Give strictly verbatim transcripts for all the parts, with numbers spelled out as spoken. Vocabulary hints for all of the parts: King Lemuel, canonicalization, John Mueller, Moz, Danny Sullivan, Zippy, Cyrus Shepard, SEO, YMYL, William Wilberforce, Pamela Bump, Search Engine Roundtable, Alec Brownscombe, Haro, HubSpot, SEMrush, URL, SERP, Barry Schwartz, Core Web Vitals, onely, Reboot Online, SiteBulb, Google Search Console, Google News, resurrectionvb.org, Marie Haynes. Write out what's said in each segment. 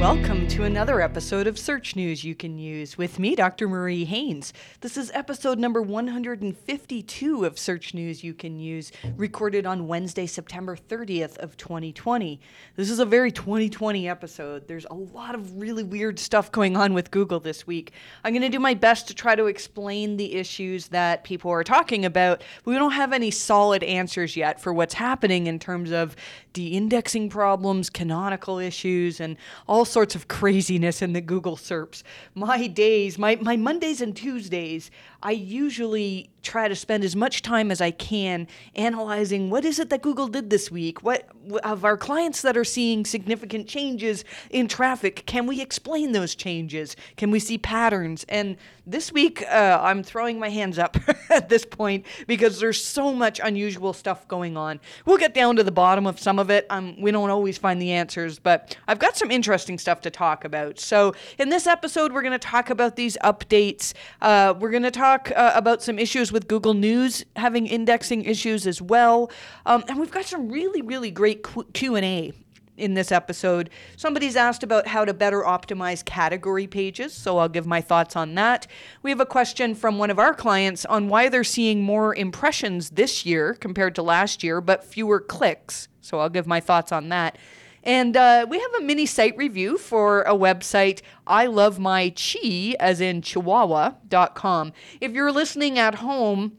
Welcome to another episode of Search News You Can Use with me, Doctor Marie Haynes. This is episode number one hundred fifty-two of Search News You Can Use, recorded on Wednesday, September thirtieth of twenty twenty. This is a very twenty twenty episode. There's a lot of really weird stuff going on with Google this week. I'm going to do my best to try to explain the issues that people are talking about. We don't have any solid answers yet for what's happening in terms of de-indexing problems, canonical issues, and all sorts of craziness in the Google S E R Ps. My days, my, my Mondays and Tuesdays, I usually try to spend as much time as I can analyzing what is it that Google did this week? What of our clients that are seeing significant changes in traffic, can we explain those changes? Can we see patterns? And this week, uh, I'm throwing my hands up at this point because there's so much unusual stuff going on. We'll get down to the bottom of some of it. Um, we don't always find the answers, but I've got some interesting stuff to talk about. So in this episode, we're going to talk about these updates. Uh, we're going to talk uh, about some issues with Google News having indexing issues as well. Um, and we've got some really, really great Q and A in this episode. Somebody's asked about how to better optimize category pages, so I'll give my thoughts on that. We have a question from one of our clients on why they're seeing more impressions this year compared to last year, but fewer clicks, so I'll give my thoughts on that. And uh, we have a mini site review for a website, I Love My Chi, as in chihuahua dot com. If you're listening at home,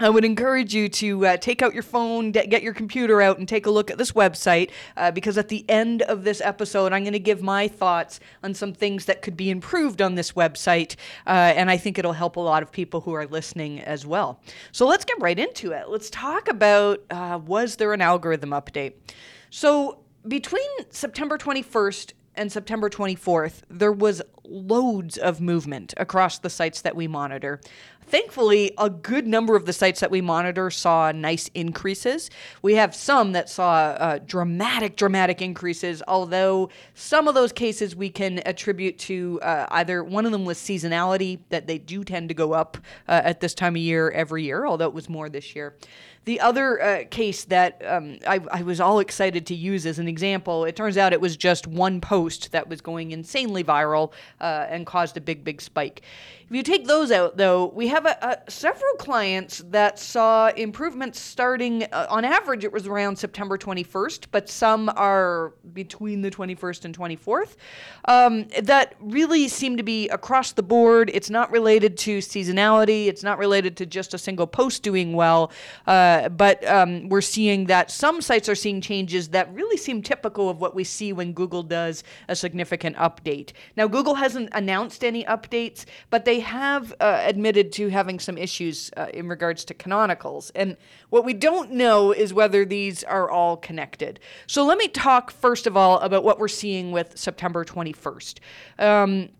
I would encourage you to uh, take out your phone, de- get your computer out, and take a look at this website, uh, because at the end of this episode, I'm going to give my thoughts on some things that could be improved on this website, uh, and I think it'll help a lot of people who are listening as well. So let's get right into it. Let's talk about, uh, was there an algorithm update? So between September twenty-first and September twenty-fourth, there was loads of movement across the sites that we monitor. Thankfully, a good number of the sites that we monitor saw nice increases. We have some that saw uh, dramatic, dramatic increases, although some of those cases we can attribute to uh, either one of them was seasonality, that they do tend to go up uh, at this time of year every year, although it was more this year. The other uh, case that um, I, I was all excited to use as an example, it turns out it was just one post that was going insanely viral uh, and caused a big, big spike. If you take those out, though, we have a, a, several clients that saw improvements starting, uh, on average, it was around September twenty-first, but some are between the twenty-first and twenty-fourth, um, that really seem to be across the board. It's not related to seasonality. It's not related to just a single post doing well, uh, but um, we're seeing that some sites are seeing changes that really seem typical of what we see when Google does a significant update. Now, Google hasn't announced any updates, but they They have uh, admitted to having some issues uh, in regards to canonicals. And what we don't know is whether these are all connected. So let me talk first of all about what we're seeing with September twenty-first. Um,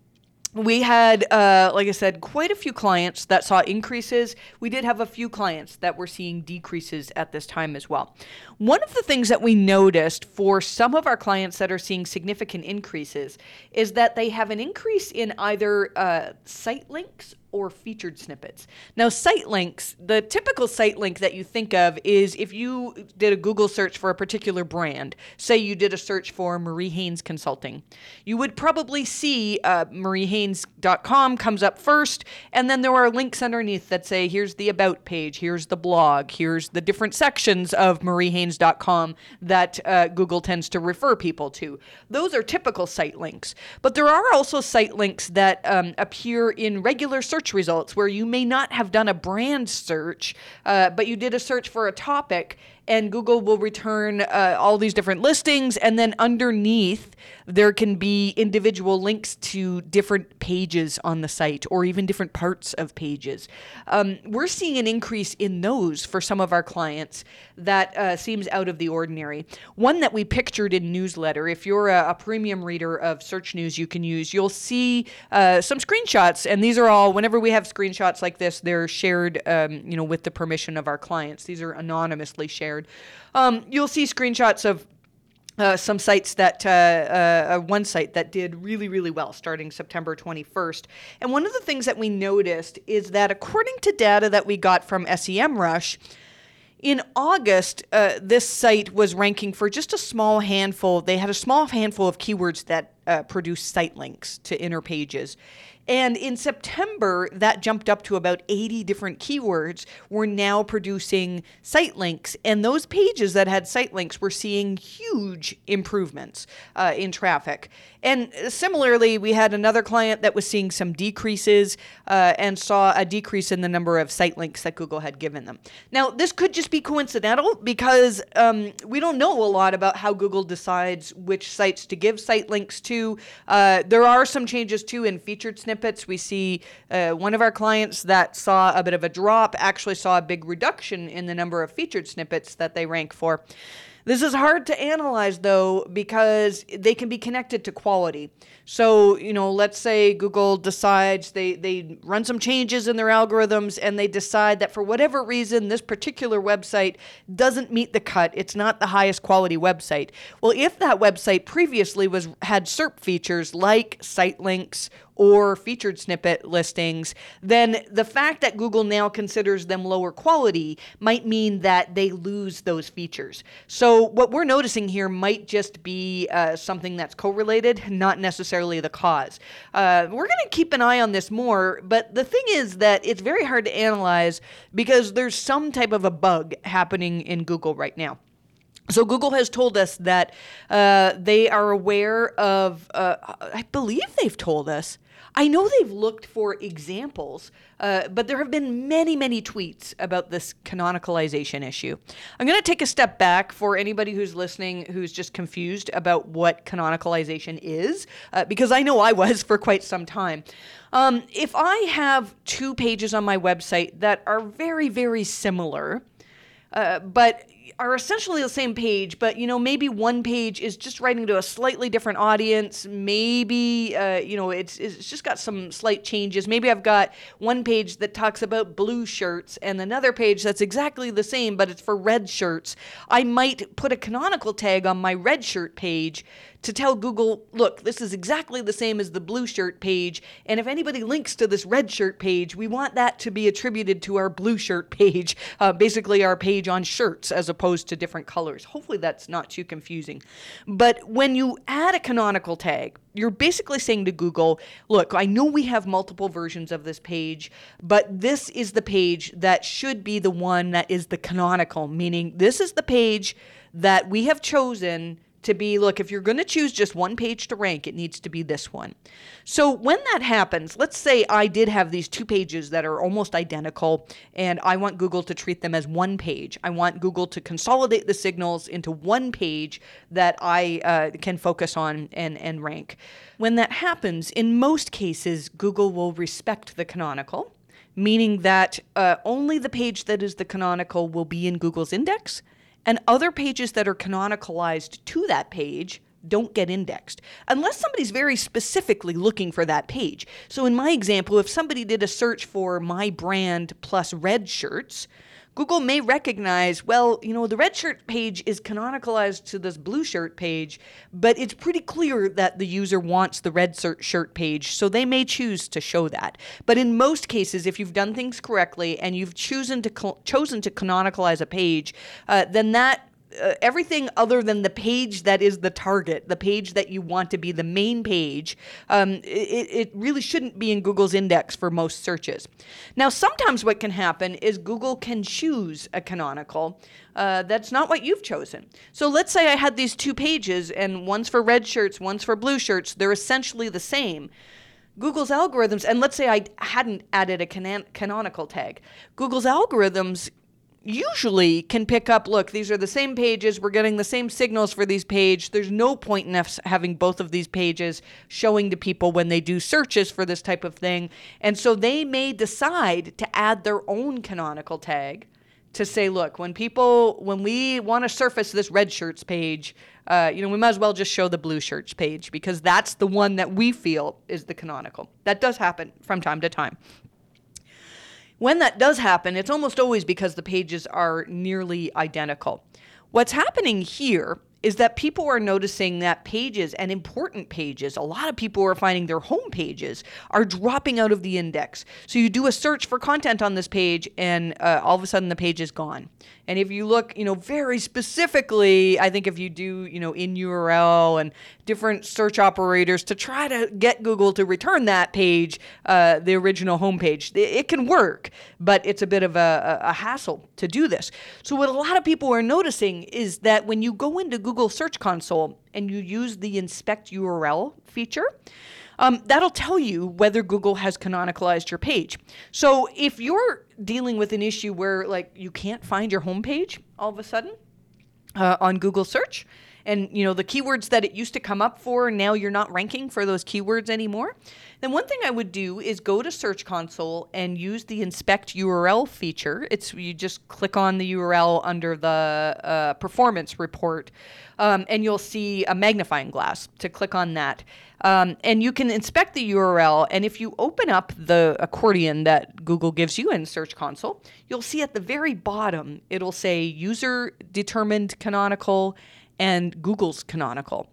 We had, uh, like I said, quite a few clients that saw increases. We did have a few clients that were seeing decreases at this time as well. One of the things that we noticed for some of our clients that are seeing significant increases is that they have an increase in either uh, site links or featured snippets. Now, site links, the typical site link that you think of is if you did a Google search for a particular brand, say you did a search for Marie Haynes Consulting, you would probably see uh, marie haynes dot com comes up first, and then there are links underneath that say, here's the About page, here's the blog, here's the different sections of marie haynes dot com that uh, Google tends to refer people to. Those are typical site links. But there are also site links that um, appear in regular search Search results where you may not have done a brand search, uh, but you did a search for a topic, and Google will return uh, all these different listings, and then underneath there can be individual links to different pages on the site or even different parts of pages. Um, we're seeing an increase in those for some of our clients that uh, seems out of the ordinary. One that we pictured in newsletter, if you're a, a premium reader of Search News You Can Use, you'll see uh, some screenshots, and these are all, whenever Whenever we have screenshots like this, they're shared, um, you know, with the permission of our clients. These are anonymously shared. Um, you'll see screenshots of Uh, some sites that, uh, uh, one site that did really, really well starting September twenty-first. And one of the things that we noticed is that according to data that we got from SEMrush, In August, uh, this site was ranking for just a small handful. They had a small handful of keywords that uh, produced site links to inner pages. And in September, that jumped up to about eighty different keywords were now producing site links. And those pages that had site links were seeing huge improvements uh, in traffic. And similarly, we had another client that was seeing some decreases uh, and saw a decrease in the number of site links that Google had given them. Now, this could just be coincidental because um, we don't know a lot about how Google decides which sites to give site links to. Uh, there are some changes, too, in featured snippets. We see uh, one of our clients that saw a bit of a drop actually saw a big reduction in the number of featured snippets that they rank for. This is hard to analyze, though, because they can be connected to quality. So, you know, let's say Google decides they, they run some changes in their algorithms and they decide that for whatever reason, this particular website doesn't meet the cut. It's not the highest quality website. Well, if that website previously was had SERP features like site links or featured snippet listings, then the fact that Google now considers them lower quality might mean that they lose those features. So what we're noticing here might just be uh, something that's correlated, not necessarily the cause. Uh, we're going to keep an eye on this more, but the thing is that it's very hard to analyze because there's some type of a bug happening in Google right now. So Google has told us that uh, they are aware of, uh, I believe they've told us, I know they've looked for examples, uh, but there have been many, many tweets about this canonicalization issue. I'm going to take a step back for anybody who's listening who's just confused about what canonicalization is, uh, because I know I was for quite some time. Um, if I have two pages on my website that are very, very similar, uh, but are essentially the same page, but, you know, maybe one page is just writing to a slightly different audience. Maybe, uh, you know, it's it's just got some slight changes. Maybe I've got one page that talks about blue shirts and another page that's exactly the same, but it's for red shirts. I might put a canonical tag on my red shirt page to tell Google, look, this is exactly the same as the blue shirt page, and if anybody links to this red shirt page, we want that to be attributed to our blue shirt page, uh, basically our page on shirts as opposed to different colors. Hopefully that's not too confusing. But when you add a canonical tag, you're basically saying to Google, look, I know we have multiple versions of this page, but this is the page that should be the one that is the canonical, meaning this is the page that we have chosen to be, look, if you're going to choose just one page to rank, it needs to be this one. So when that happens, let's say I did have these two pages that are almost identical, and I want Google to treat them as one page. I want Google to consolidate the signals into one page that I uh, can focus on and, and rank. When that happens, in most cases, Google will respect the canonical, meaning that uh, only the page that is the canonical will be in Google's index, and other pages that are canonicalized to that page don't get indexed, unless somebody's very specifically looking for that page. So in my example, if somebody did a search for my brand plus red shirts, Google may recognize, well, you know, the red shirt page is canonicalized to this blue shirt page, but it's pretty clear that the user wants the red shirt page, so they may choose to show that. But in most cases, if you've done things correctly and you've chosen to chosen to canonicalize a page, uh, then that Uh, everything other than the page that is the target, the page that you want to be the main page, um, it, it really shouldn't be in Google's index for most searches. Now, sometimes what can happen is Google can choose a canonical. Uh, that's not what you've chosen. So let's say I had these two pages, and one's for red shirts, one's for blue shirts. They're essentially the same. Google's algorithms, and let's say I hadn't added a canon- canonical tag. Google's algorithms usually can pick up, look, these are the same pages, we're getting the same signals for these pages, there's no point in us having both of these pages showing to people when they do searches for this type of thing. And so they may decide to add their own canonical tag to say, look, when people, when we want to surface this red shirts page, uh, you know, we might as well just show the blue shirts page because that's the one that we feel is the canonical. That does happen from time to time. When that does happen, it's almost always because the pages are nearly identical. What's happening here is that people are noticing that pages, and important pages, a lot of people are finding their home pages are dropping out of the index. So you do a search for content on this page, and uh, all of a sudden the page is gone. And if you look, you know, very specifically, I think if you do, you know, in U R L and different search operators to try to get Google to return that page, uh, the original home page, it can work, but it's a bit of a, a hassle to do this. So what a lot of people are noticing is that when you go into Google Google Search Console and you use the inspect U R L feature, um, that'll tell you whether Google has canonicalized your page. So if you're dealing with an issue where, like, you can't find your homepage all of a sudden uh, on Google Search, and you know the keywords that it used to come up for, now you're not ranking for those keywords anymore, then one thing I would do is go to Search Console and use the inspect U R L feature. It's you just click on the U R L under the uh, performance report, um, and you'll see a magnifying glass to click on that. Um, and you can inspect the U R L, and if you open up the accordion that Google gives you in Search Console, you'll see at the very bottom, it'll say user-determined canonical and Google's canonical.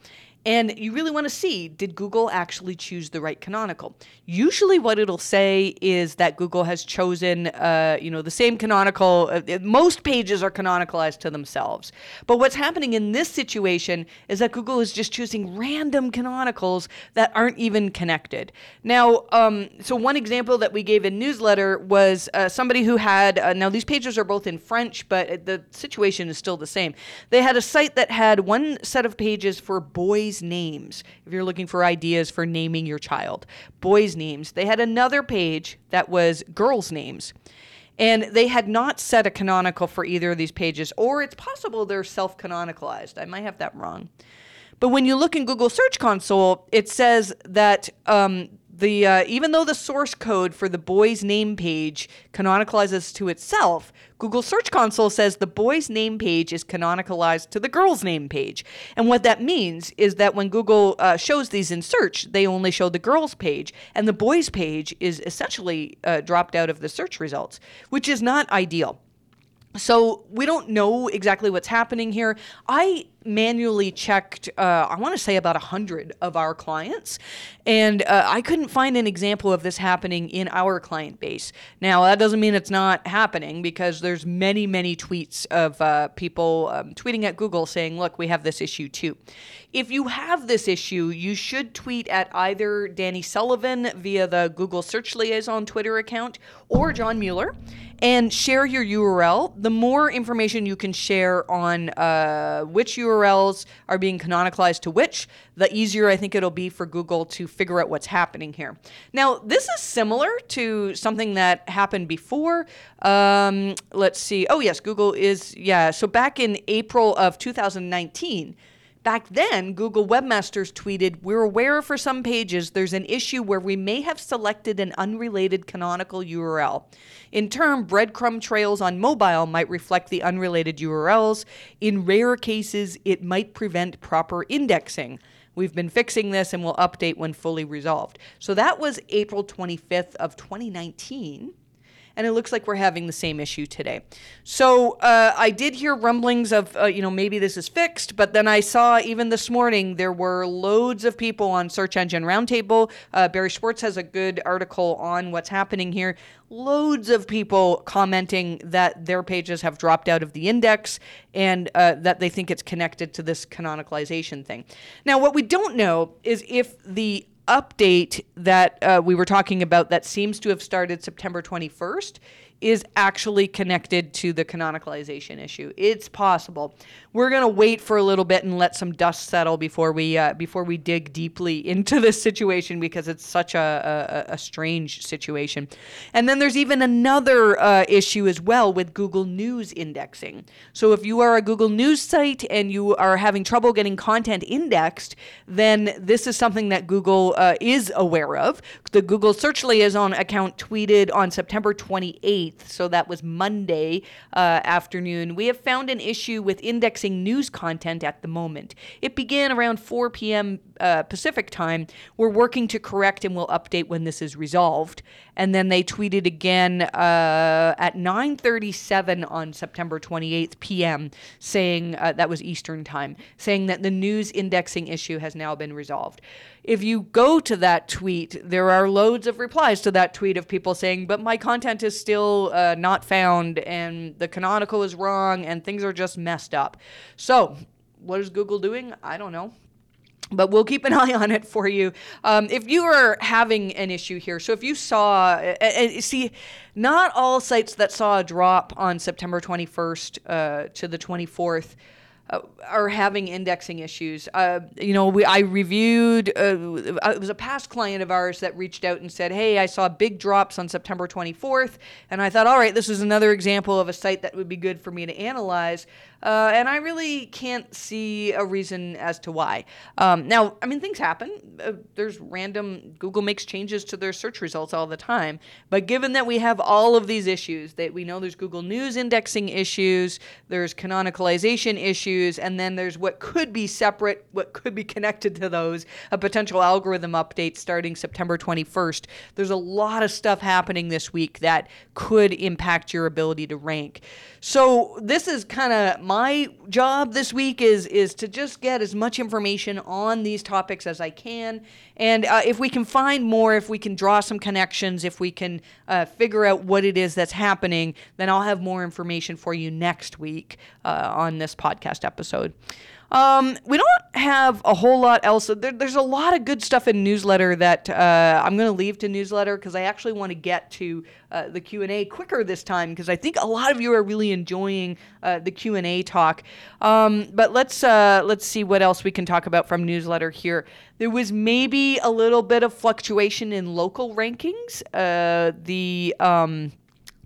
And you really want to see, did Google actually choose the right canonical? Usually what it'll say is that Google has chosen, uh, you know, the same canonical. Uh, most pages are canonicalized to themselves. But what's happening in this situation is that Google is just choosing random canonicals that aren't even connected. Now, um, so one example that we gave in newsletter was uh, somebody who had, uh, now these pages are both in French, but the situation is still the same. They had a site that had one set of pages for boys' names, if you're looking for ideas for naming your child, boys' names. They had another page that was girls' names. And they had not set a canonical for either of these pages, or it's possible they're self-canonicalized. I might have that wrong. But when you look in Google Search Console, it says that um, the uh, even though the source code for the boys' name page canonicalizes to itself, Google Search Console says the boys' name page is canonicalized to the girls' name page. And what that means is that when Google uh, shows these in search, they only show the girls' page, and the boys' page is essentially uh, dropped out of the search results, which is not ideal. So we don't know exactly what's happening here. I manually checked, uh, I want to say about one hundred of our clients, and uh, I couldn't find an example of this happening in our client base. Now, that doesn't mean it's not happening, because there's many, many tweets of uh, people um, tweeting at Google saying, look, we have this issue too. If you have this issue, you should tweet at either Danny Sullivan via the Google Search Liaison Twitter account or John Mueller, and share your U R L. The more information you can share on uh, which U R Ls are being canonicalized to which, the easier I think it'll be for Google to figure out what's happening here. Now, this is similar to something that happened before. Um, let's see. Oh, yes, Google is, yeah. So back in April of two thousand nineteen, back then, Google Webmasters tweeted, we're aware for some pages there's an issue where we may have selected an unrelated canonical U R L. In turn, breadcrumb trails on mobile might reflect the unrelated U R Ls. In rare cases, it might prevent proper indexing. We've been fixing this and we'll update when fully resolved. So that was April twenty-fifth of twenty nineteen. And it looks like we're having the same issue today. So uh, I did hear rumblings of, uh, you know, maybe this is fixed, but then I saw even this morning there were loads of people on Search Engine Roundtable. Uh, Barry Schwartz has a good article on what's happening here. Loads of people commenting that their pages have dropped out of the index and uh, that they think it's connected to this canonicalization thing. Now, what we don't know is if the update that uh, we were talking about that seems to have started September twenty-first is actually connected to the canonicalization issue. It's possible. We're going to wait for a little bit and let some dust settle before we uh, before we dig deeply into this situation, because it's such a, a, a strange situation. And then there's even another uh, issue as well with Google News indexing. So if you are a Google News site and you are having trouble getting content indexed, then this is something that Google uh, is aware of. The Google Search Liaison account tweeted on September twenty-eighth eighth, so that was Monday uh, afternoon, we have found an issue with indexing news content at the moment. It began around four p.m. Uh, Pacific time. We're working to correct and we'll update when this is resolved. And then they tweeted again uh, at nine thirty-seven on September twenty-eighth p m, saying, uh, that was Eastern time, saying that the news indexing issue has now been resolved. If you go to that tweet, there are loads of replies to that tweet of people saying, but my content is still uh, not found, and the canonical is wrong, and things are just messed up. So what is Google doing? I don't know. But we'll keep an eye on it for you. Um, if you are having an issue here, so if you saw, uh, uh, see, not all sites that saw a drop on September twenty-first uh, to the twenty-fourth Uh, are having indexing issues. Uh, you know, we, I reviewed, uh, it was a past client of ours that reached out and said, hey, I saw big drops on September twenty-fourth. And I thought, all right, this is another example of a site that would be good for me to analyze. Uh, and I really can't see a reason as to why. Um, now, I mean, things happen. Uh, there's random, Google makes changes to their search results all the time. But given that we have all of these issues, that we know there's Google News indexing issues, there's canonicalization issues, and then there's what could be separate, what could be connected to those, a potential algorithm update starting September twenty-first. There's a lot of stuff happening this week that could impact your ability to rank. So this is kind of my job this week is is to just get as much information on these topics as I can. And uh, if we can find more, if we can draw some connections, if we can uh, figure out what it is that's happening, then I'll have more information for you next week uh, on this podcast episode. Um, we don't have a whole lot else. There, there's a lot of good stuff in newsletter that uh, I'm going to leave to newsletter because I actually want to get to uh, the Q and A quicker this time because I think a lot of you are really enjoying uh, the Q and A talk. Um, but let's uh, let's see what else we can talk about from newsletter here. There was maybe a little bit of fluctuation in local rankings. Uh, the um,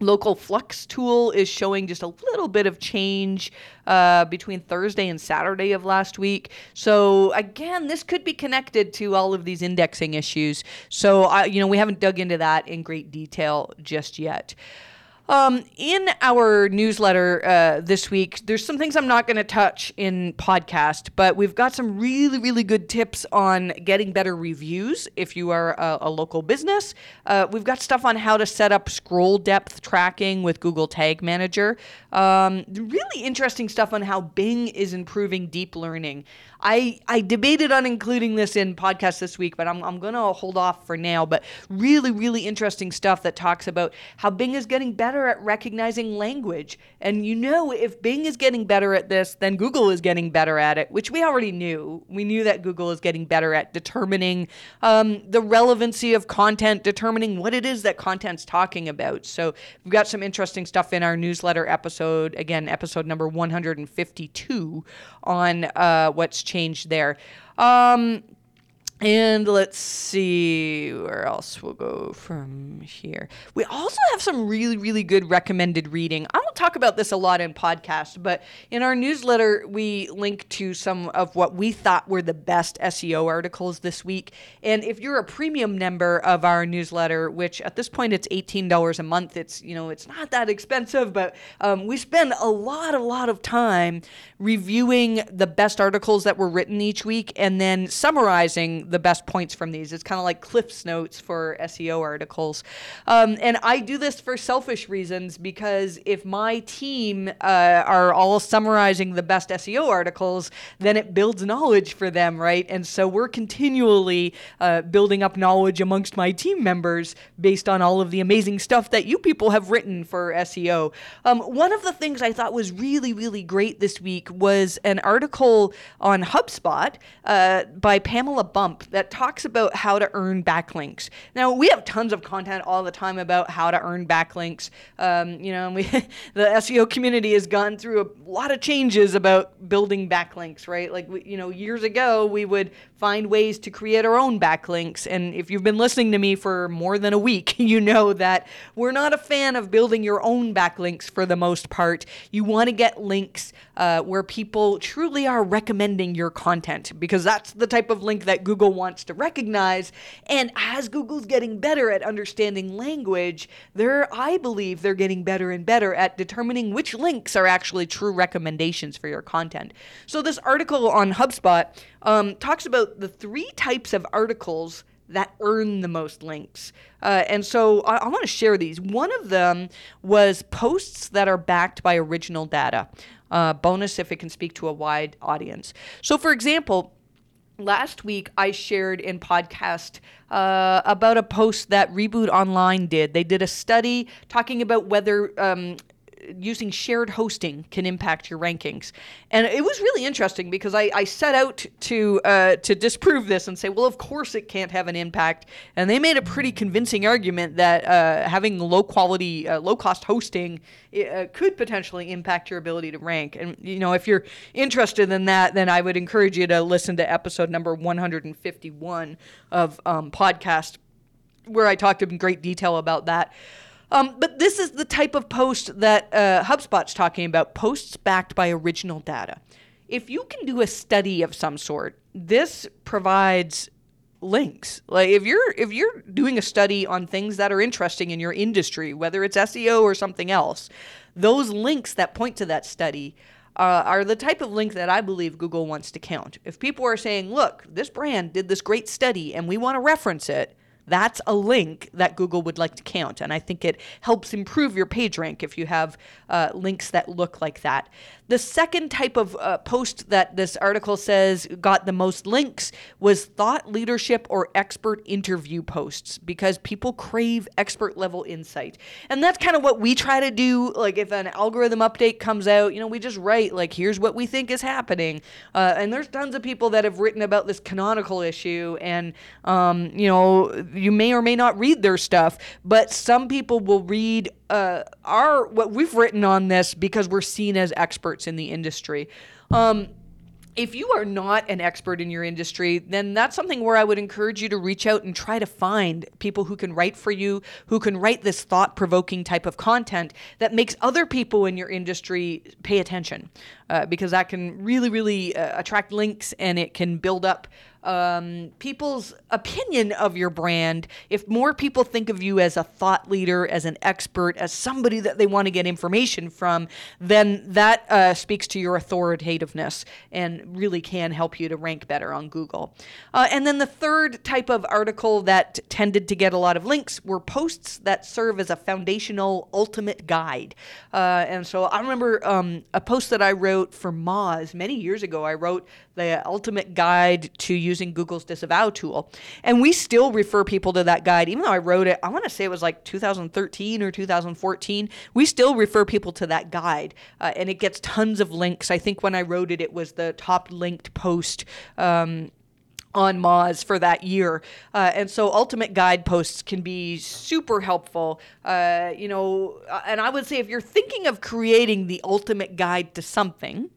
local flux tool is showing just a little bit of change Uh, between Thursday and Saturday of last week. So again, this could be connected to all of these indexing issues. So, uh, you know, we haven't dug into that in great detail just yet. Um, in our newsletter uh, this week, there's some things I'm not going to touch in podcast, but we've got some really, really good tips on getting better reviews if you are a, a local business. Uh, we've got stuff on how to set up scroll depth tracking with Google Tag Manager. Um, really interesting stuff on how Bing is improving deep learning. I, I debated on including this in podcast this week, but I'm, I'm going to hold off for now. But really, really interesting stuff that talks about how Bing is getting better at recognizing language. And you know, if Bing is getting better at this, then Google is getting better at it, which we already knew. We knew that Google is getting better at determining um, the relevancy of content, determining what it is that content's talking about. So we've got some interesting stuff in our newsletter episode, again, episode number one fifty-two on uh, what's changed there. Um, and let's see where else we'll go from here. We also have some really, really good recommended reading. I don't talk about this a lot in podcasts, but in our newsletter, we link to some of what we thought were the best S E O articles this week. And if you're a premium member of our newsletter, which at this point it's eighteen dollars a month, it's, you know, it's not that expensive, but um, we spend a lot, a lot of time reviewing the best articles that were written each week and then summarizing the best points from these. It's kind of like Cliff's Notes for S E O articles. Um, and I do this for selfish reasons because if my team uh, are all summarizing the best S E O articles, then it builds knowledge for them, right? And so we're continually uh, building up knowledge amongst my team members based on all of the amazing stuff that you people have written for S E O. Um, one of the things I thought was really, really great this week was an article on HubSpot uh, by Pamela Bump that talks about how to earn backlinks. Now, we have tons of content all the time about how to earn backlinks. Um, you know, and we, the S E O community has gone through a lot of changes about building backlinks, right? Like, you know, years ago, we would find ways to create our own backlinks. And if you've been listening to me for more than a week, you know that we're not a fan of building your own backlinks for the most part. You want to get links uh, where people truly are recommending your content because that's the type of link that Google Google wants to recognize. And as Google's getting better at understanding language, they're, I believe they're getting better and better at determining which links are actually true recommendations for your content. So this article on HubSpot um, talks about the three types of articles that earn the most links. Uh, and so I, I want to share these. One of them was posts that are backed by original data. Uh, bonus if it can speak to a wide audience. So for example, last week I shared in podcast uh, about a post that Reboot Online did. They did a study talking about whether um, using shared hosting can impact your rankings. And it was really interesting because I, I set out to uh, to disprove this and say, well, of course it can't have an impact. And they made a pretty convincing argument that uh, having low quality, uh, low cost hosting uh, could potentially impact your ability to rank. And, you know, if you're interested in that, then I would encourage you to listen to episode number one hundred fifty-one of um, podcast, where I talked in great detail about that. Um, but this is the type of post that uh, HubSpot's talking about, posts backed by original data. If you can do a study of some sort, this provides links. Like if you're if you're doing a study on things that are interesting in your industry, whether it's S E O or something else, those links that point to that study Uh, are the type of link that I believe Google wants to count. If people are saying, look, this brand did this great study and we want to reference it, that's a link that Google would like to count. And I think it helps improve your page rank if you have uh, links that look like that. The second type of uh, post that this article says got the most links was thought leadership or expert interview posts, because people crave expert level insight. And that's kind of what we try to do. Like if an algorithm update comes out, you know, we just write like, here's what we think is happening. Uh, and there's tons of people that have written about this canonical issue. And, um, you know, you may or may not read their stuff, but some people will read uh, our what we've written on this because we're seen as experts in the industry. Um, if you are not an expert in your industry, then that's something where I would encourage you to reach out and try to find people who can write for you, who can write this thought-provoking type of content that makes other people in your industry pay attention, uh, because that can really, really uh, attract links, and it can build up Um, people's opinion of your brand. If more people think of you as a thought leader, as an expert, as somebody that they want to get information from, then that uh, speaks to your authoritativeness and really can help you to rank better on Google. Uh, and then the third type of article that tended to get a lot of links were posts that serve as a foundational ultimate guide. Uh, and so I remember um, a post that I wrote for Moz many years ago. I wrote the ultimate guide to you using Google's disavow tool. And we still refer people to that guide. Even though I wrote it, I want to say it was like two thousand thirteen or two thousand fourteen. We still refer people to that guide. Uh, and it gets tons of links. I think when I wrote it, it was the top linked post um, on Moz for that year. Uh, and so ultimate guide posts can be super helpful. Uh, you know, and I would say if you're thinking of creating the ultimate guide to something,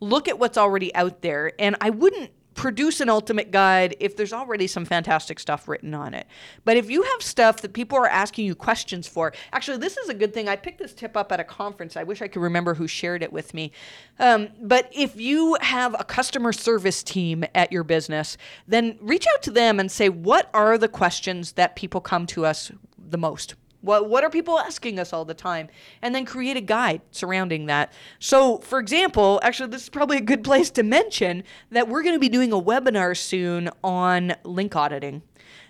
look at what's already out there. And I wouldn't produce an ultimate guide if there's already some fantastic stuff written on it. But if you have stuff that people are asking you questions for, actually, this is a good thing. I picked this tip up at a conference. I wish I could remember who shared it with me. Um, but if you have a customer service team at your business, then reach out to them and say, what are the questions that people come to us the most? What what are people asking us all the time? And then create a guide surrounding that. So, for example, actually, this is probably a good place to mention that we're going to be doing a webinar soon on link auditing.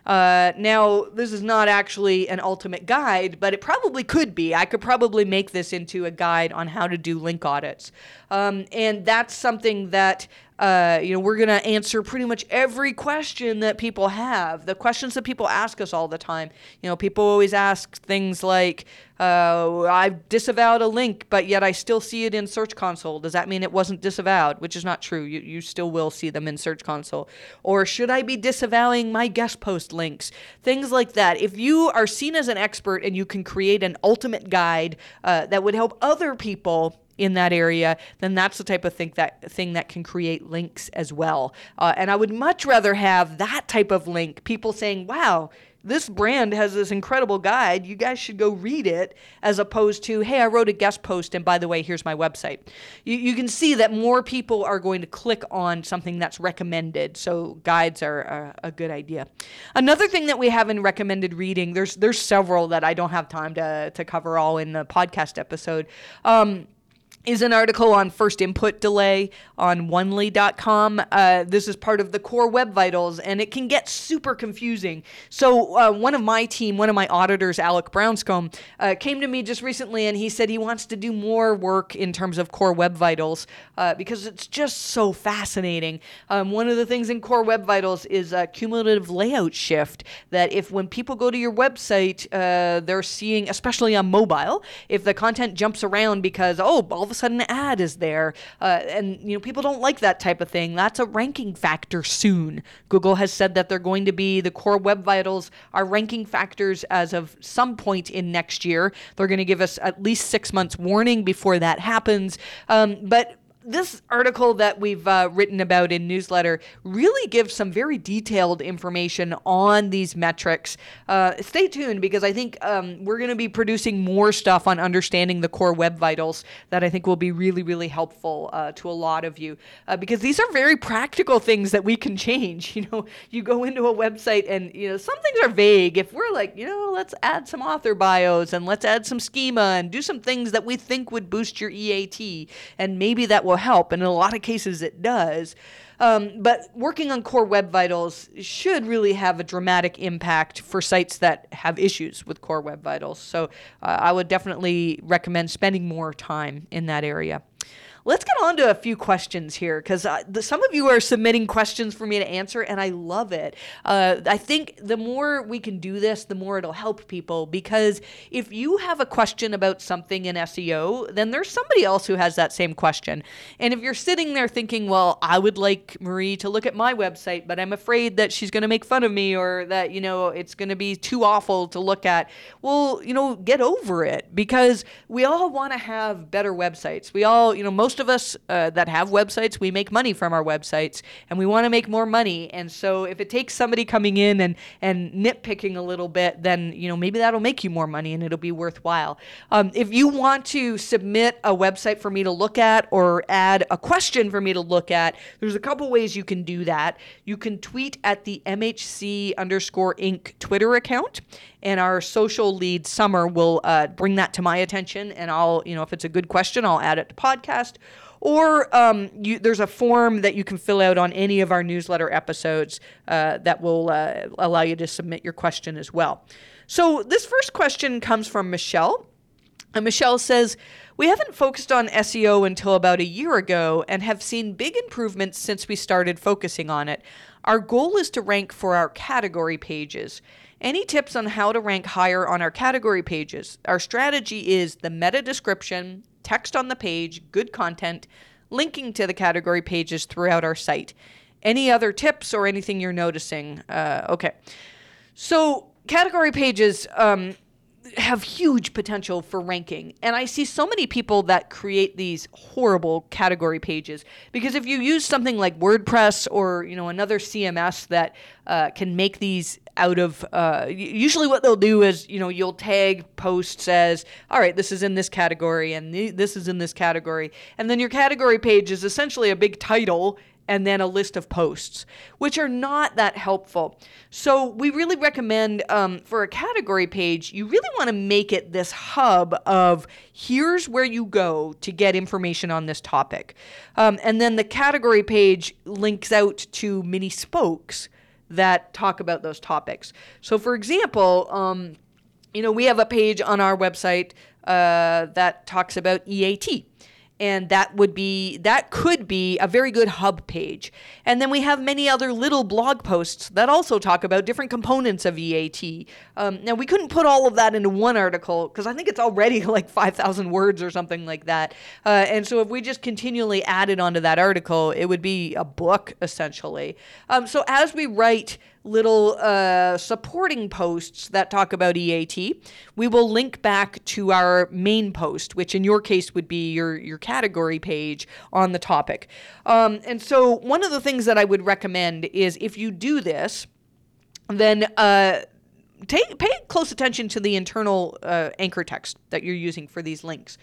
Uh, now, this is not actually an ultimate guide, but it probably could be. I could probably make this into a guide on how to do link audits. Um, and that's something that Uh, you know, we're going to answer pretty much every question that people have, the questions that people ask us all the time. You know, people always ask things like, uh, I've disavowed a link, but yet I still see it in Search Console. Does that mean it wasn't disavowed? Which is not true. You you still will see them in Search Console. Or should I be disavowing my guest post links? Things like that. If you are seen as an expert and you can create an ultimate guide uh, that would help other people in that area, then that's the type of thing that thing that can create links as well. Uh, and I would much rather have that type of link, people saying, wow, this brand has this incredible guide, you guys should go read it, as opposed to, hey, I wrote a guest post, and by the way, here's my website. You, you can see that more people are going to click on something that's recommended, so guides are a, a good idea. Another thing that we have in recommended reading, there's there's several that I don't have time to, to cover all in the podcast episode, um, is an article on first input delay on onely dot com. Uh, this is part of the core web vitals, and it can get super confusing. So uh, one of my team, one of my auditors, Alec Brownscombe, uh, came to me just recently, and he said he wants to do more work in terms of core web vitals uh, because it's just so fascinating. Um, one of the things in core web vitals is a cumulative layout shift, that if when people go to your website, uh, they're seeing, especially on mobile, if the content jumps around because, oh, all of a sudden an ad is there, uh, and you know, people don't like that type of thing. That's a ranking factor soon. Google has said that they're going to be, the core web vitals are ranking factors as of some point in next year. They're going to give us at least six months warning before that happens. Um, but this article that we've uh, written about in newsletter really gives some very detailed information on these metrics. Uh, stay tuned, because I think um, we're going to be producing more stuff on understanding the core web vitals that I think will be really, really helpful uh, to a lot of you, uh, because these are very practical things that we can change. You know, you go into a website and, you know, some things are vague. If we're like, you know, let's add some author bios and let's add some schema and do some things that we think would boost your E A T, and maybe that will help, and in a lot of cases it does. Um, but working on core web vitals should really have a dramatic impact for sites that have issues with core web vitals. So uh, I would definitely recommend spending more time in that area. Let's get on to a few questions here, because uh, some of you are submitting questions for me to answer, and I love it. Uh, I think the more we can do this, the more it'll help people, because if you have a question about something in S E O, then there's somebody else who has that same question. And if you're sitting there thinking, well, I would like Marie to look at my website, but I'm afraid that she's going to make fun of me, or that, you know, it's going to be too awful to look at, well, you know, get over it, because we all want to have better websites. We all, you know, most of us uh, that have websites, we make money from our websites, and we want to make more money. And so if it takes somebody coming in and and nitpicking a little bit, then, you know, maybe that'll make you more money and it'll be worthwhile. Um, if you want to submit a website for me to look at, or add a question for me to look at, there's a couple ways you can do that. You can tweet at the M H C underscore Inc Twitter account, and our social lead Summer will uh, bring that to my attention, and I'll, you know, if it's a good question, I'll add it to podcast. Or um, you, there's a form that you can fill out on any of our newsletter episodes uh, that will uh, allow you to submit your question as well. So this first question comes from Michelle. And Michelle says, we haven't focused on S E O until about a year ago and have seen big improvements since we started focusing on it. Our goal is to rank for our category pages. Any tips on how to rank higher on our category pages? Our strategy is the meta description, text on the page, good content, linking to the category pages throughout our site. Any other tips or anything you're noticing? Uh, okay. So category pages um, have huge potential for ranking. And I see so many people that create these horrible category pages, because if you use something like WordPress or, you know, another C M S that uh, can make these out of, uh, usually what they'll do is, you know, you'll tag posts as, all right, this is in this category and th- this is in this category. And then your category page is essentially a big title and then a list of posts, which are not that helpful. So we really recommend um, for a category page, you really want to make it this hub of, here's where you go to get information on this topic. Um, and then the category page links out to mini spokes that talk about those topics. So for example, um, you know, we have a page on our website uh, that talks about E A T. And that would be, that could be a very good hub page. And then we have many other little blog posts that also talk about different components of E A T. Um, now, we couldn't put all of that into one article, because I think it's already like five thousand words or something like that. Uh, and so if we just continually added onto that article, it would be a book, essentially. Um, so as we write little uh, supporting posts that talk about E A T. We will link back to our main post, which in your case would be your, your category page on the topic. Um, and so one of the things that I would recommend is if you do this, then uh, take, pay close attention to the internal uh, anchor text that you're using for these links.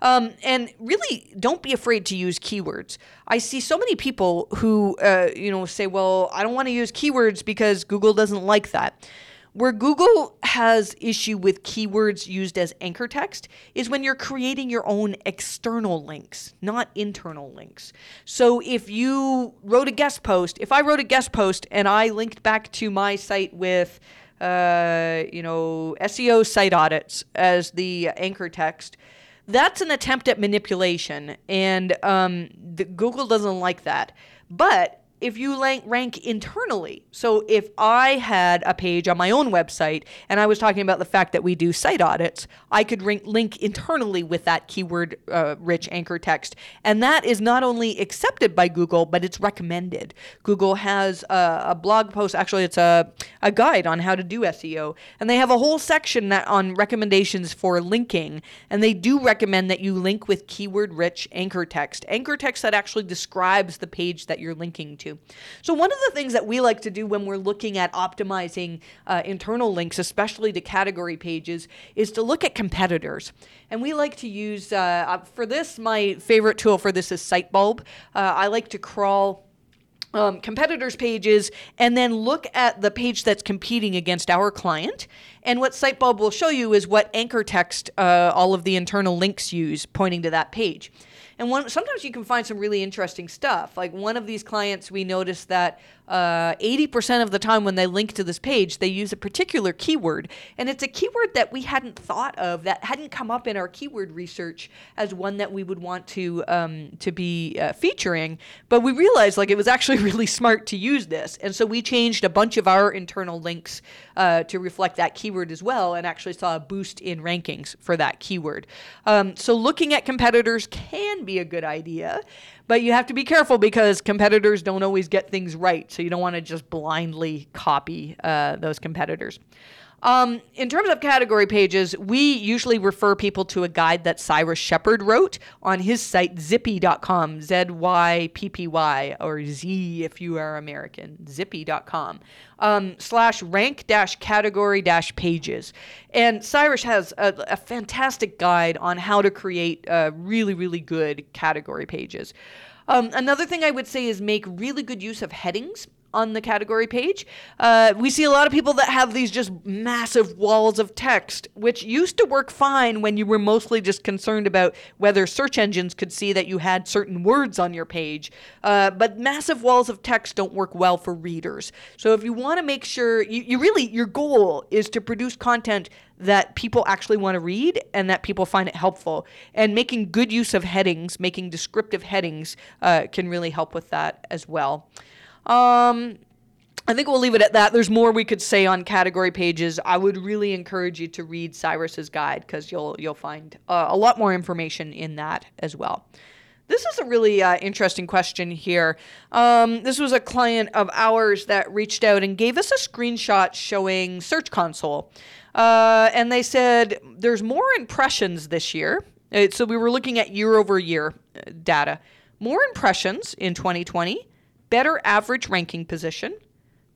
Um, and really, don't be afraid to use keywords. I see so many people who uh, you know, say, well, I don't want to use keywords because Google doesn't like that. Where Google has issue with keywords used as anchor text is when you're creating your own external links, not internal links. So if you wrote a guest post, if I wrote a guest post and I linked back to my site with, uh, you know, S E O site audits as the anchor text, that's an attempt at manipulation, and um, the, Google doesn't like that. But if you rank internally, so if I had a page on my own website and I was talking about the fact that we do site audits, I could link internally with that keyword-rich uh, anchor text. And that is not only accepted by Google, but it's recommended. Google has a, a blog post. Actually, it's a, a guide on how to do S E O. And they have a whole section that, on recommendations for linking. And they do recommend that you link with keyword-rich anchor text. Anchor text that actually describes the page that you're linking to. So one of the things that we like to do when we're looking at optimizing uh, internal links, especially to category pages, is to look at competitors. And we like to use, uh, for this, my favorite tool for this is SiteBulb. Uh, I like to crawl um, competitors' pages and then look at the page that's competing against our client. And what SiteBulb will show you is what anchor text uh, all of the internal links use pointing to that page. And one, sometimes you can find some really interesting stuff. Like one of these clients, we noticed that uh, eighty percent of the time when they link to this page, they use a particular keyword. And it's a keyword that we hadn't thought of, that hadn't come up in our keyword research as one that we would want to um, to be uh, featuring. But we realized like it was actually really smart to use this. And so we changed a bunch of our internal links uh, to reflect that keyword as well, and actually saw a boost in rankings for that keyword. Um, so looking at competitors can be a good idea, but you have to be careful because competitors don't always get things right, so you don't want to just blindly copy uh, those competitors. Um, in terms of category pages, we usually refer people to a guide that Cyrus Shepard wrote on his site, zippy dot com, Z Y P P Y, or Z if you are American, zippy dot com, um, slash rank dash category dash pages. And Cyrus has a, a fantastic guide on how to create uh, really, really good category pages. Um, another thing I would say is make really good use of headings on the category page. Uh, we see a lot of people that have these just massive walls of text, which used to work fine when you were mostly just concerned about whether search engines could see that you had certain words on your page. Uh, but massive walls of text don't work well for readers. So if you want to make sure, you, you really, your goal is to produce content that people actually want to read and that people find it helpful. And making good use of headings, making descriptive headings uh, can really help with that as well. Um, I think we'll leave it at that. There's more we could say on category pages. I would really encourage you to read Cyrus's guide because you'll you'll find uh, a lot more information in that as well. This is a really uh, interesting question here. Um, this was a client of ours that reached out and gave us a screenshot showing Search Console. Uh, and they said, there's more impressions this year. So we were looking at year over year data. More impressions in twenty twenty. Better average ranking position,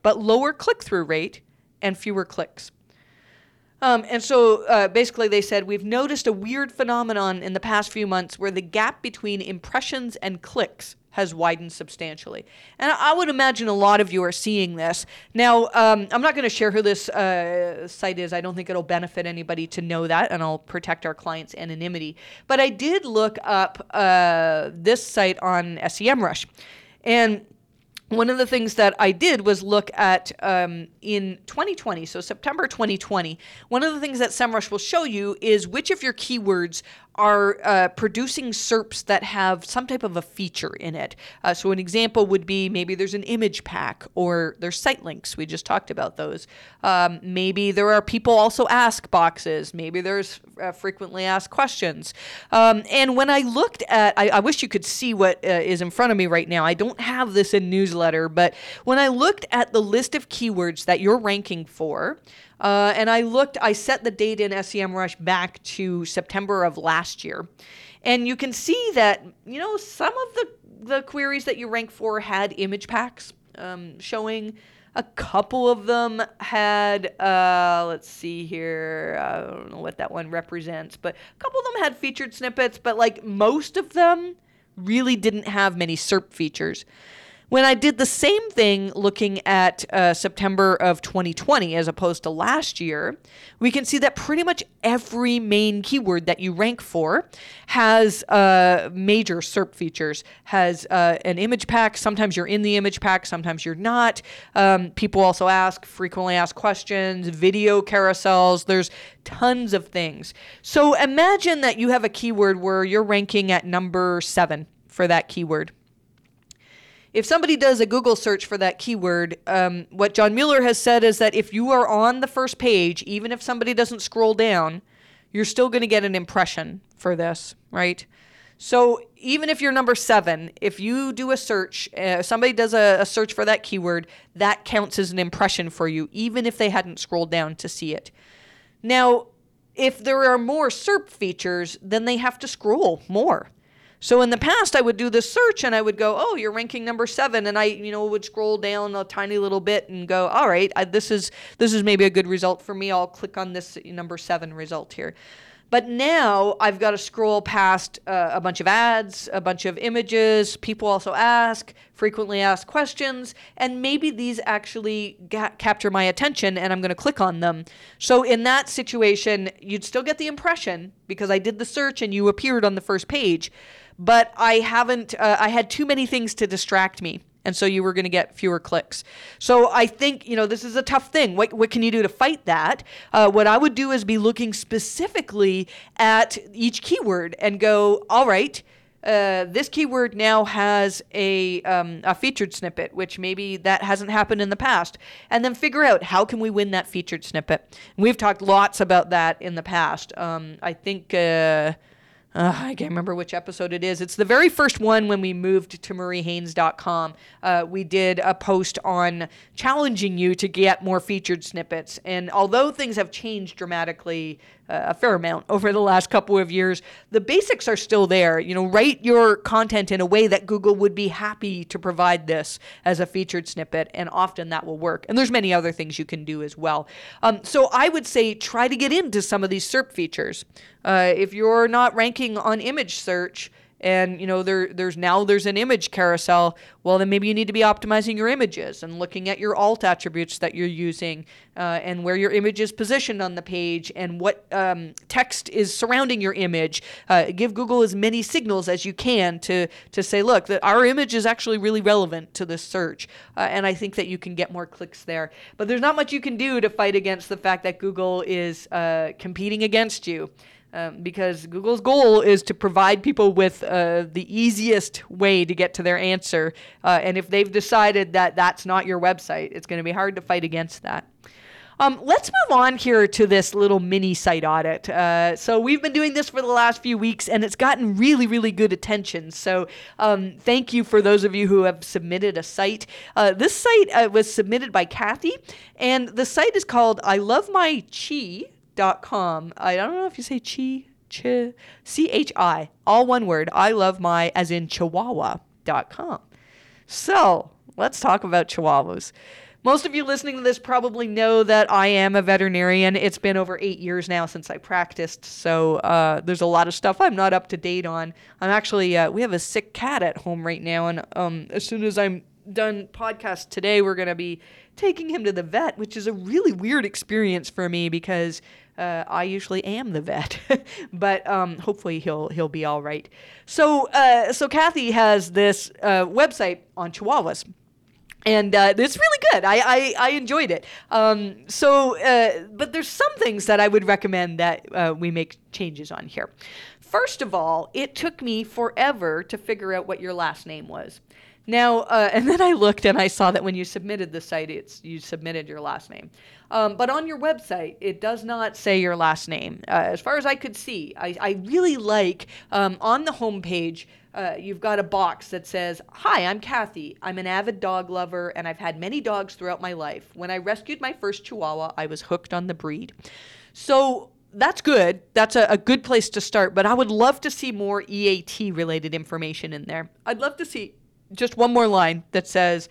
but lower click-through rate and fewer clicks. Um, and so uh, basically they said, we've noticed a weird phenomenon in the past few months where the gap between impressions and clicks has widened substantially. And I would imagine a lot of you are seeing this. Now, um, I'm not going to share who this uh, site is. I don't think it'll benefit anybody to know that, and I'll protect our clients' anonymity. But I did look up uh, this site on SEMrush. And one of the things that I did was look at um, in twenty twenty, so September twenty twenty, one of the things that SEMrush will show you is which of your keywords are uh, producing S E R Ps that have some type of a feature in it. Uh, so an example would be maybe there's an image pack or there's site links. We just talked about those. Um, maybe there are people also ask boxes. Maybe there's uh, frequently asked questions. Um, and when I looked at, I, I wish you could see what uh, is in front of me right now. I don't have this in newsletter, but when I looked at the list of keywords that you're ranking for, Uh, and I looked, I set the date in SEMrush back to September of last year. And you can see that, you know, some of the, the queries that you rank for had image packs um, showing. A couple of them had, uh, let's see here, I don't know what that one represents, but a couple of them had featured snippets, but like most of them really didn't have many S E R P features. When I did the same thing looking at uh, September of twenty twenty as opposed to last year, we can see that pretty much every main keyword that you rank for has uh, major S E R P features, has uh, an image pack. Sometimes you're in the image pack, sometimes you're not. Um, people also ask frequently asked questions, video carousels. There's tons of things. So imagine that you have a keyword where you're ranking at number seven for that keyword. If somebody does a Google search for that keyword, um, what John Mueller has said is that if you are on the first page, even if somebody doesn't scroll down, you're still going to get an impression for this, right? So even if you're number seven, if you do a search, uh, somebody does a, a search for that keyword, that counts as an impression for you, even if they hadn't scrolled down to see it. Now, if there are more S E R P features, then they have to scroll more. So in the past, I would do this search and I would go, oh, you're ranking number seven. And I, you know, would scroll down a tiny little bit and go, all right, I, this is this is maybe a good result for me. I'll click on this number seven result here. But now I've got to scroll past uh, a bunch of ads, a bunch of images. People also ask, frequently asked questions, and maybe these actually ga- capture my attention and I'm going to click on them. So in that situation, you'd still get the impression because I did the search and you appeared on the first page, but I haven't, uh, I had too many things to distract me. And so you were going to get fewer clicks. So I think, you know, this is a tough thing. What what can you do to fight that? Uh, what I would do is be looking specifically at each keyword and go, all right, uh, this keyword now has a um, a featured snippet, which maybe that hasn't happened in the past. And then figure out how can we win that featured snippet. And we've talked lots about that in the past. Um, I think... Uh, Uh, I can't remember which episode it is. It's the very first one when we moved to marie haynes dot com. Uh, we did a post on challenging you to get more featured snippets. And although things have changed dramatically, uh, a fair amount over the last couple of years, the basics are still there. You know, write your content in a way that Google would be happy to provide this as a featured snippet, and often that will work. And there's many other things you can do as well. Um, so I would say try to get into some of these S E R P features. Uh, if you're not ranking on image search and you know there there's now there's an image carousel, well then maybe you need to be optimizing your images and looking at your alt attributes that you're using uh, and where your image is positioned on the page and what um, text is surrounding your image. Uh, give Google as many signals as you can to to say, look, that our image is actually really relevant to this search, uh, and I think that you can get more clicks there. But there's not much you can do to fight against the fact that Google is uh, competing against you. Um, because Google's goal is to provide people with uh, the easiest way to get to their answer. Uh, and if they've decided that that's not your website, it's going to be hard to fight against that. Um, let's move on here to this little mini site audit. Uh, so we've been doing this for the last few weeks, and it's gotten really, really good attention. So um, thank you for those of you who have submitted a site. Uh, this site uh, was submitted by Kathy, and the site is called I Love My Chi. Dot com. I don't know if you say chi, chi, C H I, all one word. I love my, as in chihuahua, dot com. So let's talk about chihuahuas. Most of you listening to this probably know that I am a veterinarian. It's been over eight years now since I practiced, so uh, there's a lot of stuff I'm not up to date on. I'm actually, uh, we have a sick cat at home right now, and um, as soon as I'm done podcast today, we're going to be taking him to the vet, which is a really weird experience for me because uh, I usually am the vet, but um, hopefully he'll he'll be all right. So uh, so Kathy has this uh, website on chihuahuas. And uh, it's really good. I, I, I enjoyed it. Um, so, uh, but there's some things that I would recommend that uh, we make changes on here. First of all, it took me forever to figure out what your last name was. Now, uh, and then I looked and I saw that when you submitted the site, it's you submitted your last name. Um, but on your website, it does not say your last name. Uh, as far as I could see, I, I really like um, on the homepage, uh, you've got a box that says, "Hi, I'm Kathy. I'm an avid dog lover and I've had many dogs throughout my life. When I rescued my first Chihuahua, I was hooked on the breed." So that's good. That's a, a good place to start. But I would love to see more E A T related information in there. I'd love to see just one more line that says,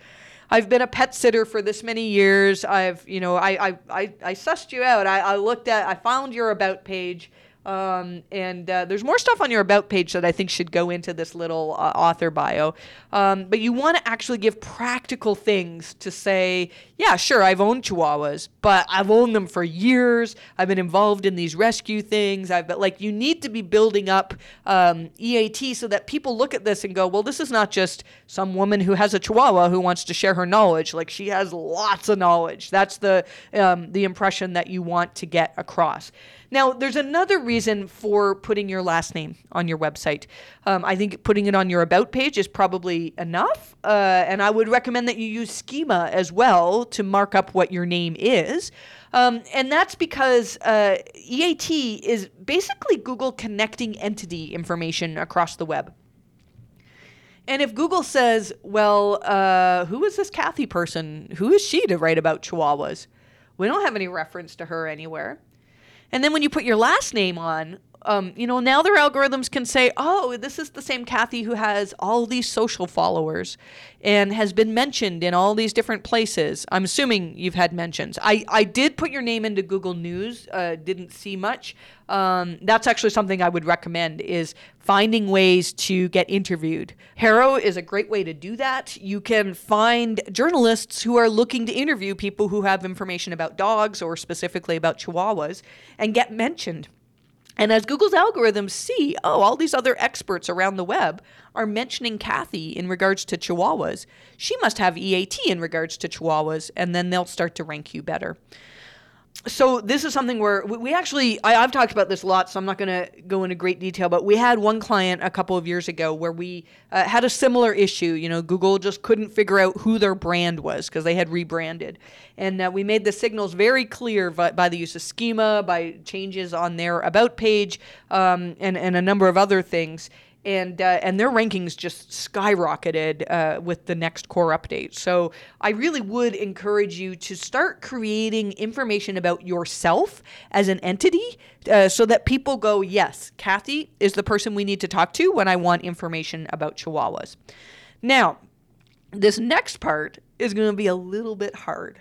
"I've been a pet sitter for this many years. I've, you know, I, I, I, I sussed you out. I, I looked at, I found your about page." Um, and uh, there's more stuff on your about page that I think should go into this little uh, author bio. Um, but you want to actually give practical things to say, yeah, sure, I've owned Chihuahuas, but I've owned them for years. I've been involved in these rescue things. I've been, like, you need to be building up um, E A T so that people look at this and go, well, this is not just some woman who has a Chihuahua who wants to share her knowledge. Like, she has lots of knowledge. That's the um, the impression that you want to get across. Now, there's another reason for putting your last name on your website. Um, I think putting it on your about page is probably enough. Uh, and I would recommend that you use schema as well to mark up what your name is. Um, and that's because uh, E A T is basically Google connecting entity information across the web. And if Google says, well, uh, who is this Kathy person? Who is she to write about Chihuahuas? We don't have any reference to her anywhere. And then when you put your last name on, um, you know, now their algorithms can say, oh, this is the same Kathy who has all these social followers and has been mentioned in all these different places. I'm assuming you've had mentions. I, I did put your name into Google News, uh, didn't see much. Um, that's actually something I would recommend is finding ways to get interviewed. Haro is a great way to do that. You can find journalists who are looking to interview people who have information about dogs or specifically about Chihuahuas and get mentioned. And as Google's algorithms see, oh, all these other experts around the web are mentioning Kathy in regards to Chihuahuas. She must have E A T in regards to Chihuahuas, and then they'll start to rank you better. So this is something where we actually, I, I've talked about this a lot, so I'm not going to go into great detail, but we had one client a couple of years ago where we uh, had a similar issue. You know, Google just couldn't figure out who their brand was because they had rebranded. And uh, we made the signals very clear by, by the use of schema, by changes on their about page, um, and, and a number of other things. And uh, and their rankings just skyrocketed uh, with the next core update. So I really would encourage you to start creating information about yourself as an entity uh, so that people go, yes, Kathy is the person we need to talk to when I want information about Chihuahuas. Now, this next part is going to be a little bit hard.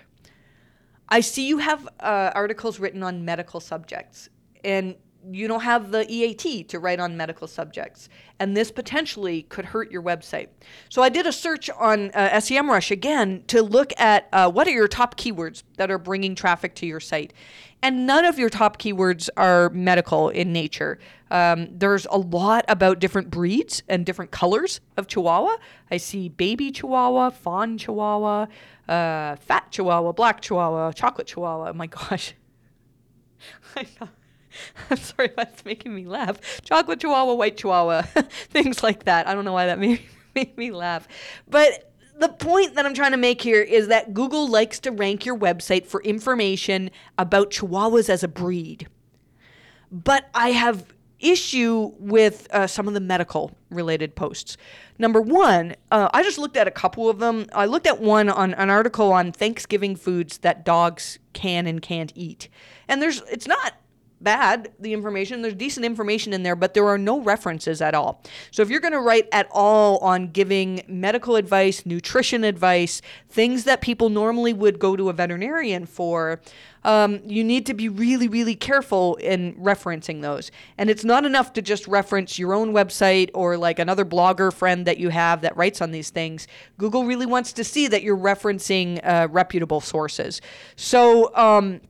I see you have uh, articles written on medical subjects, and you don't have the E A T to write on medical subjects. And this potentially could hurt your website. So I did a search on uh, SEMrush again to look at uh, what are your top keywords that are bringing traffic to your site. And none of your top keywords are medical in nature. Um, there's a lot about different breeds and different colors of Chihuahua. I see baby Chihuahua, fawn Chihuahua, uh, fat Chihuahua, black Chihuahua, chocolate Chihuahua. Oh my gosh. I know. I'm sorry, that's making me laugh. Chocolate Chihuahua, white Chihuahua, things like that. I don't know why that made, made me laugh. But the point that I'm trying to make here is that Google likes to rank your website for information about Chihuahuas as a breed. But I have issue with uh, some of the medical-related posts. Number one, uh, I just looked at a couple of them. I looked at one on an article on Thanksgiving foods that dogs can and can't eat. And there's it's not... bad, the information, there's decent information in there, but there are no references at all. So if you're going to write at all on giving medical advice, nutrition advice, things that people normally would go to a veterinarian for, um, you need to be really, really careful in referencing those. And it's not enough to just reference your own website or like another blogger friend that you have that writes on these things. Google really wants to see that you're referencing uh, reputable sources. So, um,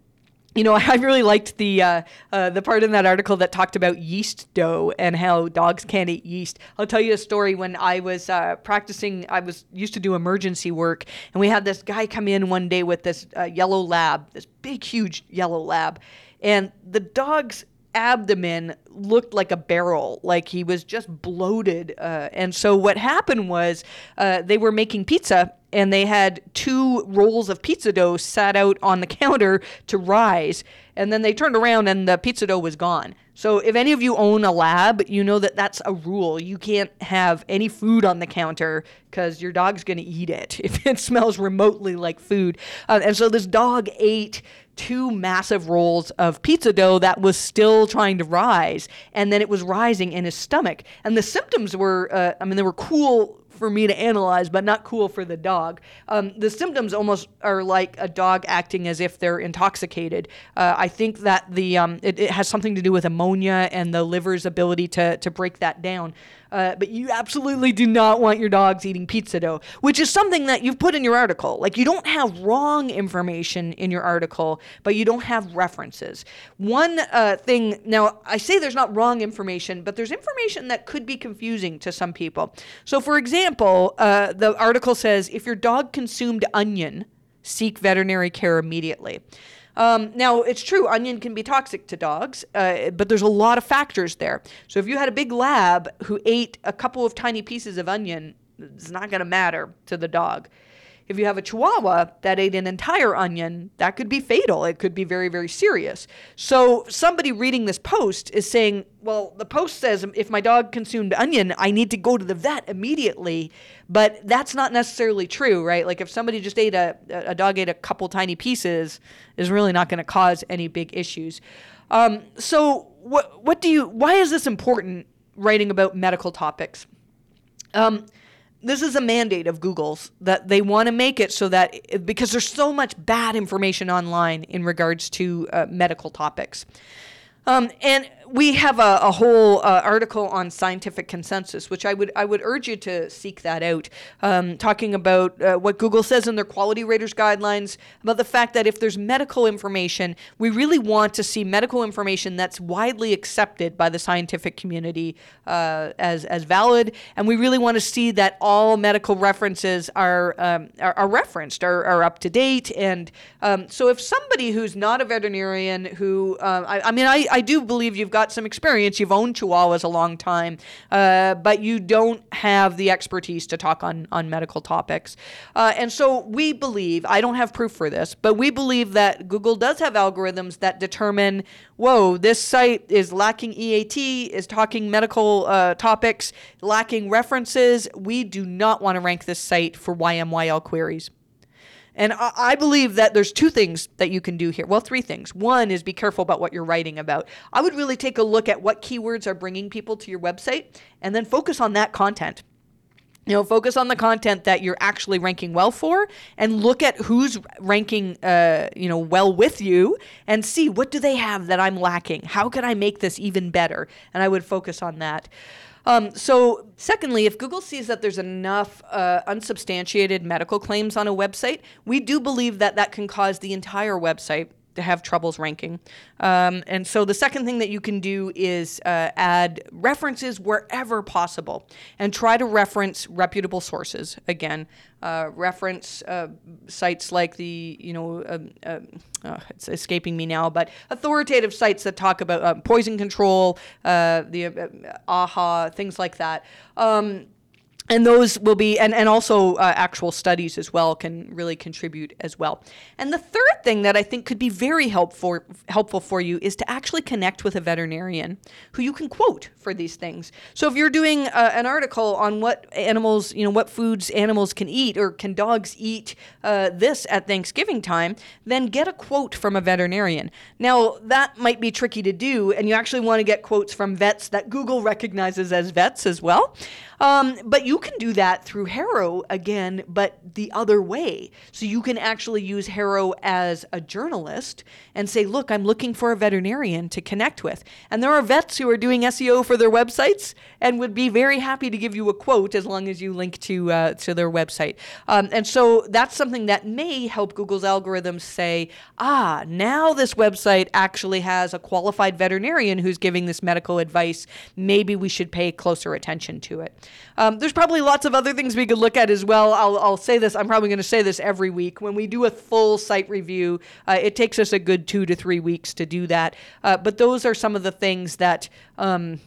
You know, I really liked the uh, uh, the part in that article that talked about yeast dough and how dogs can't eat yeast. I'll tell you a story. When I was uh, practicing, I was used to do emergency work, and we had this guy come in one day with this uh, yellow lab, this big, huge yellow lab, and the dog's abdomen looked like a barrel, like he was just bloated. Uh, and so what happened was uh, they were making pizza, and they had two rolls of pizza dough sat out on the counter to rise. And then they turned around, and the pizza dough was gone. So if any of you own a lab, you know that that's a rule. You can't have any food on the counter because your dog's going to eat it if it smells remotely like food. Uh, and so this dog ate two massive rolls of pizza dough that was still trying to rise, and then it was rising in his stomach. And the symptoms were, uh, I mean, they were cool for me to analyze, but not cool for the dog. Um, the symptoms almost are like a dog acting as if they're intoxicated. Uh, I think that the um, it, it has something to do with ammonia and the liver's ability to to break that down. Uh, but you absolutely do not want your dogs eating pizza dough, which is something that you've put in your article. Like, you don't have wrong information in your article, but you don't have references. One uh, thing, now I say there's not wrong information, but there's information that could be confusing to some people. So for example, uh, the article says, if your dog consumed onion, seek veterinary care immediately. Um, now, it's true, onion can be toxic to dogs, uh, but there's a lot of factors there. So if you had a big lab who ate a couple of tiny pieces of onion, it's not going to matter to the dog. If you have a Chihuahua that ate an entire onion, that could be fatal. It could be very, very serious. So somebody reading this post is saying, well, the post says if my dog consumed onion, I need to go to the vet immediately. But that's not necessarily true, right? Like, if somebody just ate a, a dog ate a couple tiny pieces, is really not going to cause any big issues. Um, so what, what do you, why is this important, writing about medical topics? Um, This is a mandate of Google's that they want to make it so that, because there's so much bad information online in regards to uh, medical topics. Um, and we have a, a whole uh, article on scientific consensus, which I would I would urge you to seek that out, um, talking about uh, what Google says in their quality raters guidelines, about the fact that if there's medical information, we really want to see medical information that's widely accepted by the scientific community uh, as as valid, and we really want to see that all medical references are um, are, are referenced, are, are up to date, and um, so if somebody who's not a veterinarian, who uh, I, I mean I. I do believe you've got some experience. You've owned Chihuahuas a long time, uh, but you don't have the expertise to talk on, on medical topics. Uh, and so we believe, I don't have proof for this, but we believe that Google does have algorithms that determine, whoa, this site is lacking E A T, is talking medical uh, topics, lacking references. We do not want to rank this site for Y M Y L queries. And I believe that there's two things that you can do here. Well, three things. One is be careful about what you're writing about. I would really take a look at what keywords are bringing people to your website, and then focus on that content. You know, focus on the content that you're actually ranking well for, and look at who's ranking, uh, you know, well with you, and see, what do they have that I'm lacking? How can I make this even better? And I would focus on that. Um, so secondly, if Google sees that there's enough uh, unsubstantiated medical claims on a website, we do believe that that can cause the entire website to have troubles ranking. Um, and so the second thing that you can do is uh, add references wherever possible, and try to reference reputable sources. Again, uh, reference uh, sites like the, you know, uh, uh, oh, it's escaping me now, but authoritative sites that talk about uh, poison control, uh, the uh, AHA, things like that. Um, And those will be, and, and also uh, actual studies as well can really contribute as well. And the third thing that I think could be very helpful, helpful for you is to actually connect with a veterinarian who you can quote for these things. So if you're doing uh, an article on what animals, you know, what foods animals can eat, or can dogs eat uh, this at Thanksgiving time, then get a quote from a veterinarian. Now, that might be tricky to do, and you actually want to get quotes from vets that Google recognizes as vets as well. Um, but you can do that through Haro again, but the other way. So you can actually use Haro as a journalist and say, look, I'm looking for a veterinarian to connect with. And there are vets who are doing S E O for their websites and would be very happy to give you a quote as long as you link to uh, to their website. Um, and so that's something that may help Google's algorithms say, ah, now this website actually has a qualified veterinarian who's giving this medical advice. Maybe we should pay closer attention to it. Um, there's probably probably lots of other things we could look at as well. I'll, I'll say this. I'm probably going to say this every week. When we do a full site review, uh, it takes us a good two to three weeks to do that. Uh, but those are some of the things that... Um,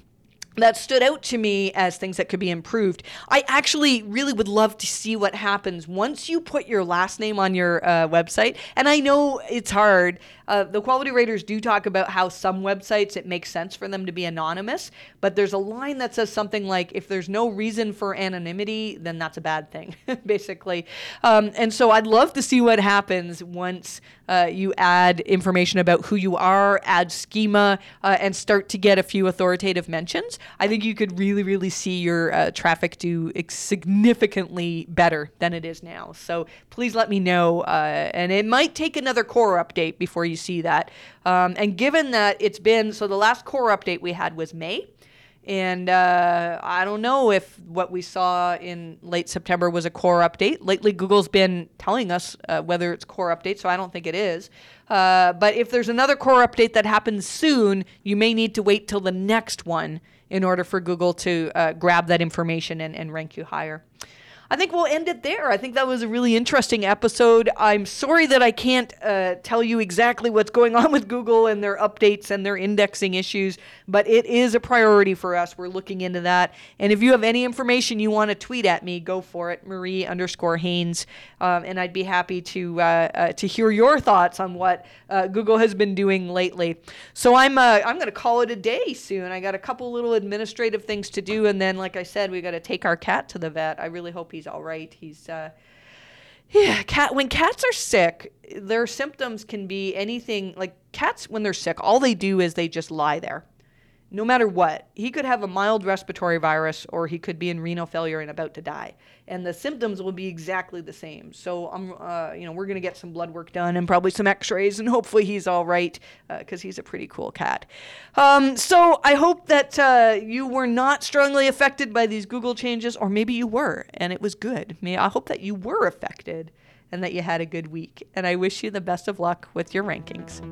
that stood out to me as things that could be improved. I actually really would love to see what happens once you put your last name on your uh, website. And I know it's hard. Uh, the quality raters do talk about how some websites, it makes sense for them to be anonymous, but there's a line that says something like, if there's no reason for anonymity, then that's a bad thing, basically. Um, and so I'd love to see what happens once uh, you add information about who you are, add schema, uh, and start to get a few authoritative mentions. I think you could really, really see your uh, traffic do significantly better than it is now. So please let me know. Uh, and it might take another core update before you see that. Um, and given that it's been, so the last core update we had was May. And uh, I don't know if what we saw in late September was a core update. Lately, Google's been telling us uh, whether it's core update, so I don't think it is. Uh, but if there's another core update that happens soon, you may need to wait till the next one in order for Google to uh, grab that information and, and rank you higher. I think we'll end it there. I think that was a really interesting episode. I'm sorry that I can't uh, tell you exactly what's going on with Google and their updates and their indexing issues, but it is a priority for us. We're looking into that. And if you have any information you want to tweet at me, go for it, Marie underscore Haynes. Um, and I'd be happy to uh, uh, to hear your thoughts on what uh, Google has been doing lately. So I'm uh, I'm going to call it a day soon. I got a couple little administrative things to do. And then, like I said, we got to take our cat to the vet. I really hope he He's all right. He's, uh, yeah, cat. When cats are sick, their symptoms can be anything. Like cats, when they're sick, all they do is they just lie there, no matter what. He could have a mild respiratory virus, or he could be in renal failure and about to die, and the symptoms will be exactly the same. So I'm, uh, you know, we're gonna get some blood work done and probably some X-rays, and hopefully he's all right because uh, he's a pretty cool cat. Um, so I hope that uh, you were not strongly affected by these Google changes, or maybe you were, and it was good. I mean, I hope that you were affected and that you had a good week, and I wish you the best of luck with your rankings.